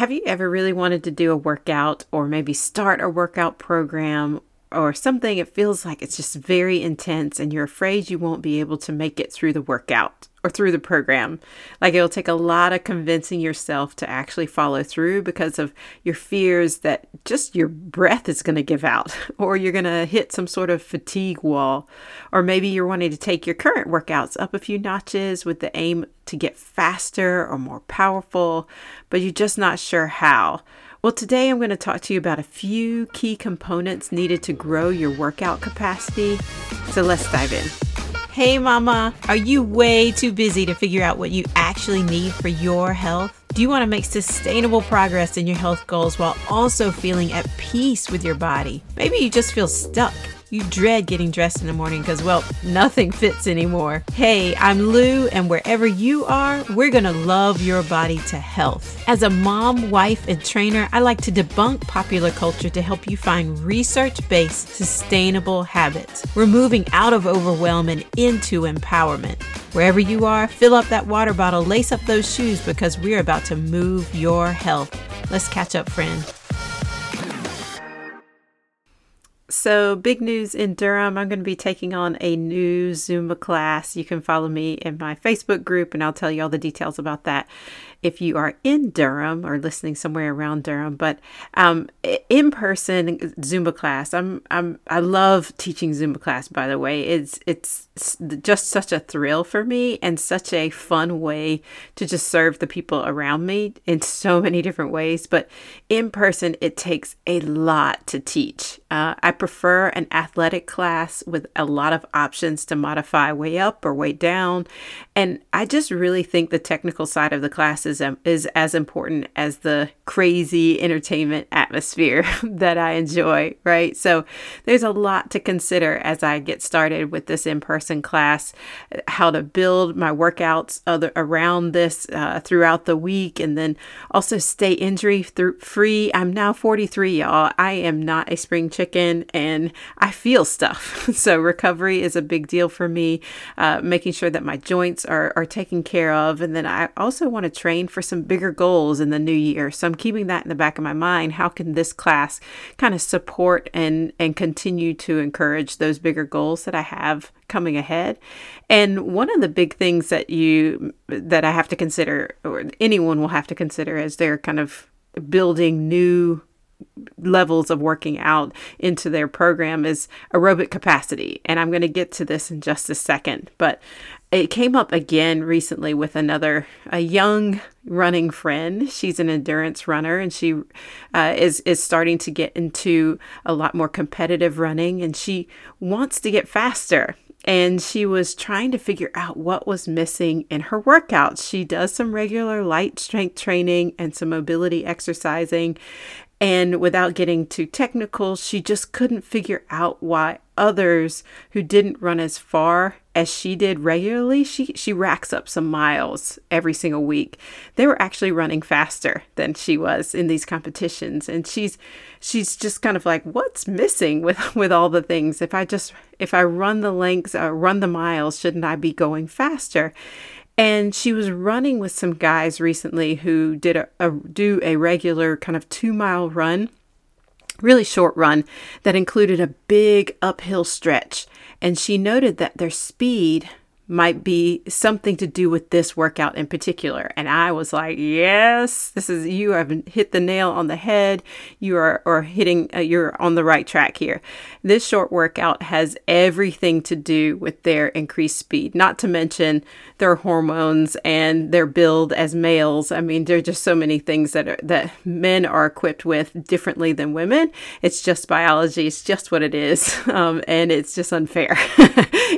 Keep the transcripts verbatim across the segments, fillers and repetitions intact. have you ever really wanted to do a workout or maybe start a workout program or something? It feels like it's just very intense and you're afraid you won't be able to make it through the workout or through the program. Like it'll take a lot of convincing yourself to actually follow through because of your fears that just your breath is going to give out or you're going to hit some sort of fatigue wall. Or maybe you're wanting to take your current workouts up a few notches with the aim to get faster or more powerful, but you're just not sure how. Well, today I'm going to talk to you about a few key components needed to grow your workout capacity. So let's dive in. Hey mama, are you way too busy to figure out what you actually need for your health? Do you want to make sustainable progress in your health goals while also feeling at peace with your body? Maybe you just feel stuck. You dread getting dressed in the morning because, well, nothing fits anymore. Hey, I'm Lou, and wherever you are, we're going to love your body to health. As a mom, wife, and trainer, I like to debunk popular culture to help you find research-based, sustainable habits. We're moving out of overwhelm and into empowerment. Wherever you are, fill up that water bottle, lace up those shoes, because we're about to move your health. Let's catch up, friend. So big news in Durham, I'm going to be taking on a new Zumba class. You can follow me in my Facebook group and I'll tell you all the details about that if you are in Durham or listening somewhere around Durham. But um, in-person Zumba class, I'm, I'm, I love teaching Zumba class, by the way. It's, it's just such a thrill for me and such a fun way to just serve the people around me in so many different ways. But in person, it takes a lot to teach. Uh, I prefer an athletic class with a lot of options to modify way up or way down. And I just really think the technical side of the class is, um, is as important as the crazy entertainment atmosphere that I enjoy, right? So there's a lot to consider as I get started with this in-person class, how to build my workouts other, around this uh, throughout the week, and then also stay injury th- free. I'm now forty-three, y'all. I am not a spring chicken. chicken and I feel stuff. So recovery is a big deal for me, uh, making sure that my joints are, are taken care of. And then I also want to train for some bigger goals in the new year. So I'm keeping that in the back of my mind. How can this class kind of support and, and continue to encourage those bigger goals that I have coming ahead? And one of the big things that you, that I have to consider, or anyone will have to consider as they're kind of building new levels of working out into their program is aerobic capacity. And I'm going to get to this in just a second, but it came up again recently with another, a young running friend. She's an endurance runner and she uh, is, is starting to get into a lot more competitive running and she wants to get faster. And she was trying to figure out what was missing in her workouts. She does some regular light strength training and some mobility exercising. And without getting too technical, she just couldn't figure out why others who didn't run as far as she did regularly, she, she racks up some miles every single week. They were actually running faster than she was in these competitions. And she's she's just kind of like, what's missing with, with all the things? If I just, if I run the lengths, uh, run the miles, shouldn't I be going faster? And she was running with some guys recently who did a, a do a regular kind of two mile run, really short run that included a big uphill stretch. And she noted that their speed might be something to do with this workout in particular. And I was like, yes, this is, you have hit the nail on the head. You are, are hitting, uh, you're on the right track here. This short workout has everything to do with their increased speed, not to mention their hormones and their build as males. I mean, there are just so many things that, are, that men are equipped with differently than women. It's just biology. It's just what it is. Um, and it's just unfair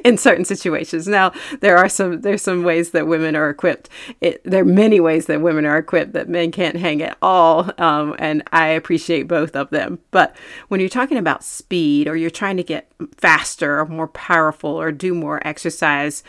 in certain situations. Now, There are some, there's some ways that women are equipped. It, there are many ways that women are equipped that men can't hang at all. Um, and I appreciate both of them. But when you're talking about speed or you're trying to get faster or more powerful or do more exercise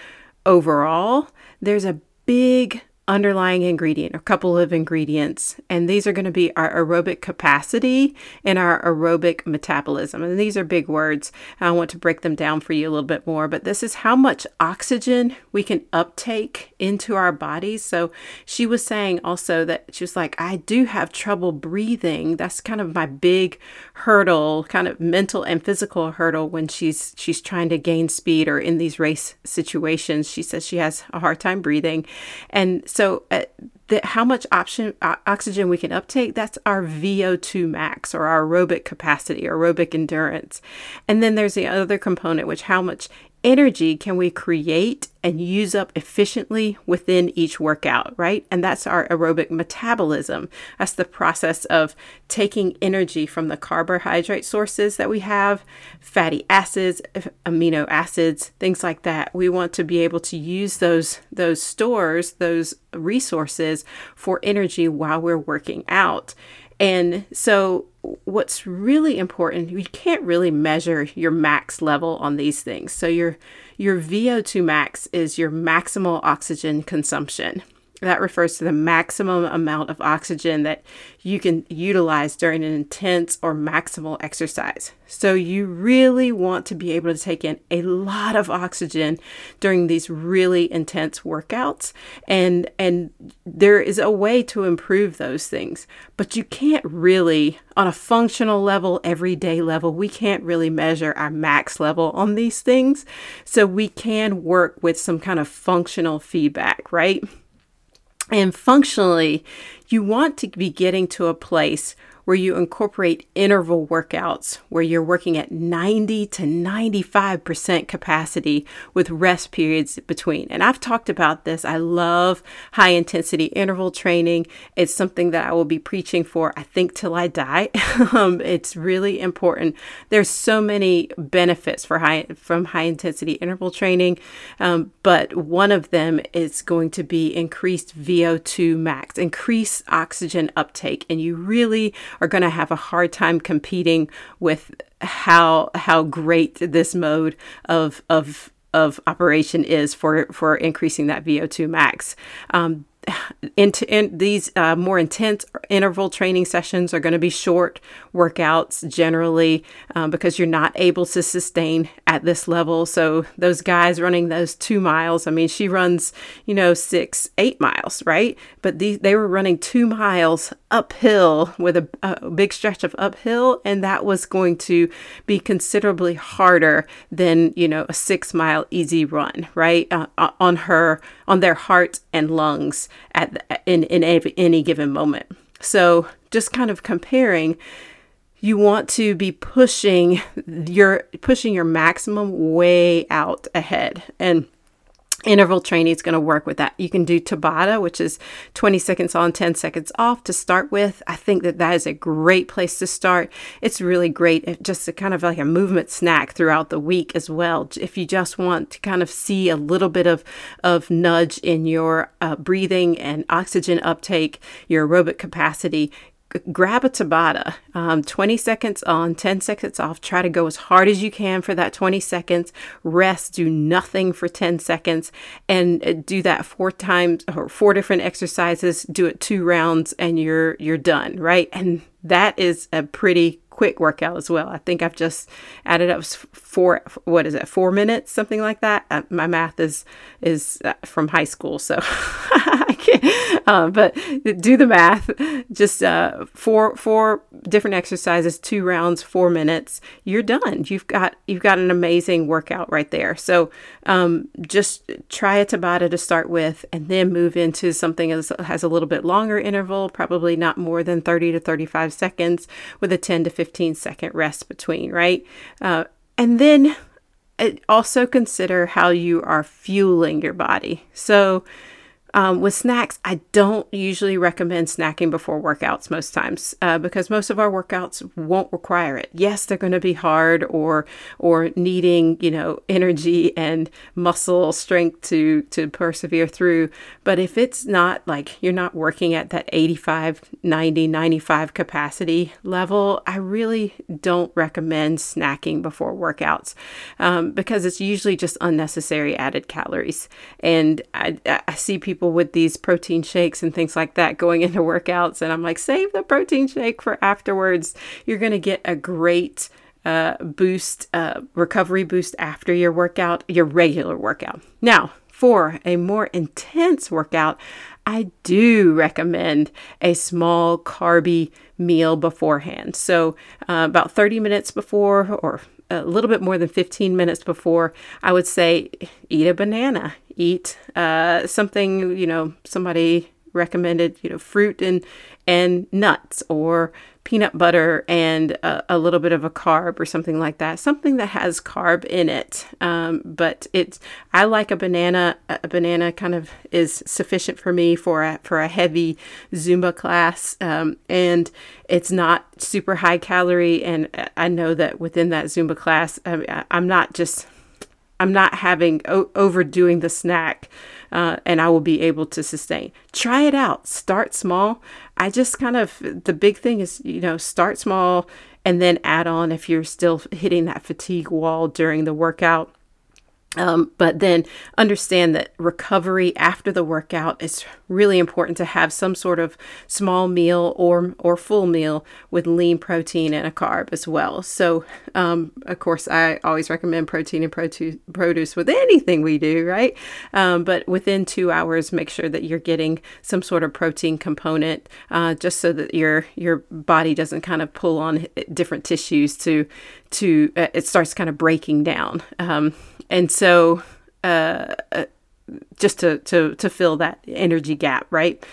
overall, there's a big underlying ingredient, a couple of ingredients, and these are going to be our aerobic capacity and our aerobic metabolism. And these are big words. I want to break them down for you a little bit more, but this is how much oxygen we can uptake into our bodies. So she was saying also that she was like, I do have trouble breathing. That's kind of my big hurdle, kind of mental and physical hurdle when she's she's trying to gain speed or in these race situations. She says she has a hard time breathing. And so uh, the, how much option, uh, oxygen we can uptake, that's our V O two max, or our aerobic capacity, aerobic endurance. And then there's the other component, which how much energy can we create and use up efficiently within each workout, right? And that's our aerobic metabolism. That's the process of taking energy from the carbohydrate sources that we have, fatty acids, amino acids, things like that. We want to be able to use those, those stores, those resources for energy while we're working out. And so what's really important, you can't really measure your max level on these things. So your your V O two max is your maximal oxygen consumption. That refers to the maximum amount of oxygen that you can utilize during an intense or maximal exercise. So you really want to be able to take in a lot of oxygen during these really intense workouts. And, and there is a way to improve those things, but you can't really, on a functional level, everyday level, we can't really measure our max level on these things. So we can work with some kind of functional feedback, right? And functionally, you want to be getting to a place where you incorporate interval workouts, where you're working at ninety to ninety-five percent capacity with rest periods between. And I've talked about this. I love high intensity interval training. It's something that I will be preaching for, I think, till I die. um, it's really important. There's so many benefits for high, from high intensity interval training. Um, but one of them is going to be increased V O two max, increased oxygen uptake. And you really are going to have a hard time competing with how how great this mode of of of operation is for for increasing that V O two max. Um, into in, these uh, more intense interval training sessions are going to be short workouts generally, um, because you're not able to sustain at this level. So those guys running those two miles, I mean, she runs, you know, six, eight miles, right? But these, they were running two miles uphill with a, a big stretch of uphill. And that was going to be considerably harder than, you know, a six mile easy run, right? Uh, on her, on their heart and lungs at the, in in any given moment. So just kind of comparing, you want to be pushing your pushing your maximum way out ahead, and interval training is going to work with that. You can do Tabata, which is twenty seconds on, ten seconds off to start with. I think that that is a great place to start. It's really great, just a kind of like a movement snack throughout the week as well. If you just want to kind of see a little bit of, of nudge in your uh, breathing and oxygen uptake, your aerobic capacity, grab a Tabata, um, twenty seconds on, ten seconds off. Try to go as hard as you can for that twenty seconds. Rest, do nothing for ten seconds, and do that four times or four different exercises. Do it two rounds and you're, you're done, right? And that is a pretty quick workout as well. I think I've just added up four, what is it, four minutes, something like that. Uh, my math is is from high school, so I can't. Uh, but do the math. Just uh, four four different exercises, two rounds, four minutes. You're done. You've got you've got an amazing workout right there. So um, just try a Tabata to start with, and then move into something that has a little bit longer interval, probably not more than thirty to thirty-five seconds, with a ten to fifteen second rest between, right? Uh, and then also consider how you are fueling your body. So um, with snacks, I don't usually recommend snacking before workouts most times, uh, because most of our workouts won't require it. Yes, they're going to be hard or or needing, you know, energy and muscle strength to to persevere through. But if it's not like you're not working at that eighty-five, ninety, ninety-five capacity level, I really don't recommend snacking before workouts, um, because it's usually just unnecessary added calories. And I, I see people people with these protein shakes and things like that going into workouts, and I'm like, save the protein shake for afterwards. You're going to get a great uh, boost, uh, recovery boost after your workout, your regular workout. Now, for a more intense workout, I do recommend a small carby meal beforehand. So uh, about thirty minutes before, or a little bit more than fifteen minutes before, I would say eat a banana, eat uh, something, you know, somebody recommended, you know, fruit and, and nuts, or peanut butter and a, a little bit of a carb or something like that. Something that has carb in it. Um, but it's, I like a banana. A banana kind of is sufficient for me for a, for a heavy Zumba class. Um, and it's not super high calorie. And I know that within that Zumba class, I, I'm not just I'm not having o- overdoing the snack, uh, and I will be able to sustain. Try it out. Start small. I just kind of, the big thing is, you know, start small and then add on if you're still hitting that fatigue wall during the workout. Um, but then understand that recovery after the workout is really important to have some sort of small meal or or full meal with lean protein and a carb as well. So, um, of course, I always recommend protein and protu- produce with anything we do, right? Um, but within two hours, make sure that you're getting some sort of protein component, uh, just so that your your body doesn't kind of pull on different tissues to to uh, it starts kind of breaking down. Um, And so, uh, just to, to, to fill that energy gap, right?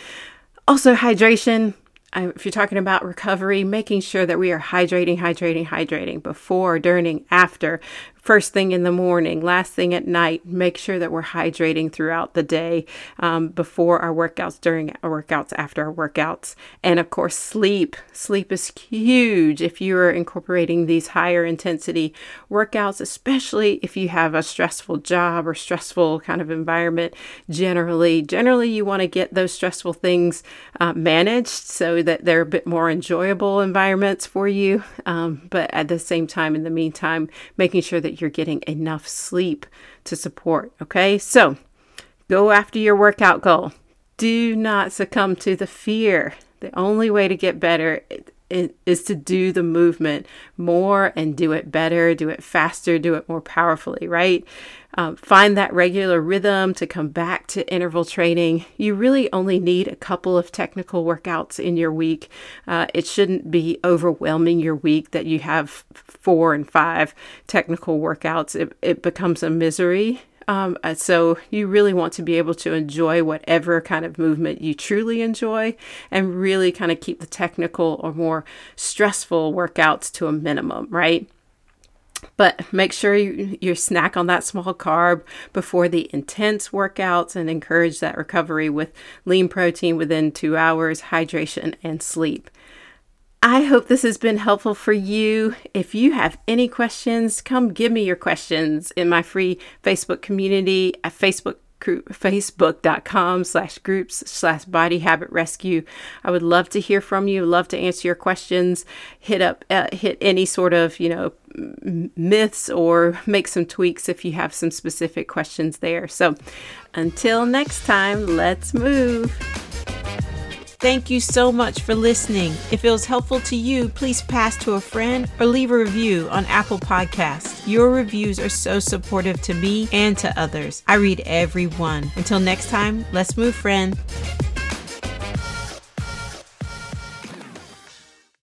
Also, hydration. I, if you're talking about recovery, making sure that we are hydrating, hydrating, hydrating before, during, after, first thing in the morning, last thing at night. Make sure that we're hydrating throughout the day, um, before our workouts, during our workouts, after our workouts. And of course, sleep. Sleep is huge if you are incorporating these higher intensity workouts, especially if you have a stressful job or stressful kind of environment. Generally, generally you want to get those stressful things uh, managed so that they're a bit more enjoyable environments for you. Um, but at the same time, in the meantime, making sure that you're getting enough sleep to support. Okay, so go after your workout goal. Do not succumb to the fear. The only way to get better is to do the movement more and do it better, do it faster, do it more powerfully, right? Um, find that regular rhythm to come back to interval training. You really only need a couple of technical workouts in your week. Uh, it shouldn't be overwhelming your week that you have four and five technical workouts. It, it becomes a misery. Um, so you really want to be able to enjoy whatever kind of movement you truly enjoy, and really kind of keep the technical or more stressful workouts to a minimum, right? But make sure you, you snack on that small carb before the intense workouts, and encourage that recovery with lean protein within two hours, hydration, and sleep. I hope this has been helpful for you. If you have any questions, come give me your questions in my free Facebook community at Facebook group, facebook.com slash groups slash body habit rescue. I would love to hear from you. Love to answer your questions. Hit up, uh, hit any sort of, you know, myths, or make some tweaks if you have some specific questions there. So until next time, let's move. Thank you so much for listening. If it was helpful to you, please pass to a friend or leave a review on Apple Podcasts. Your reviews are so supportive to me and to others. I read every one. Until next time, let's move, friend.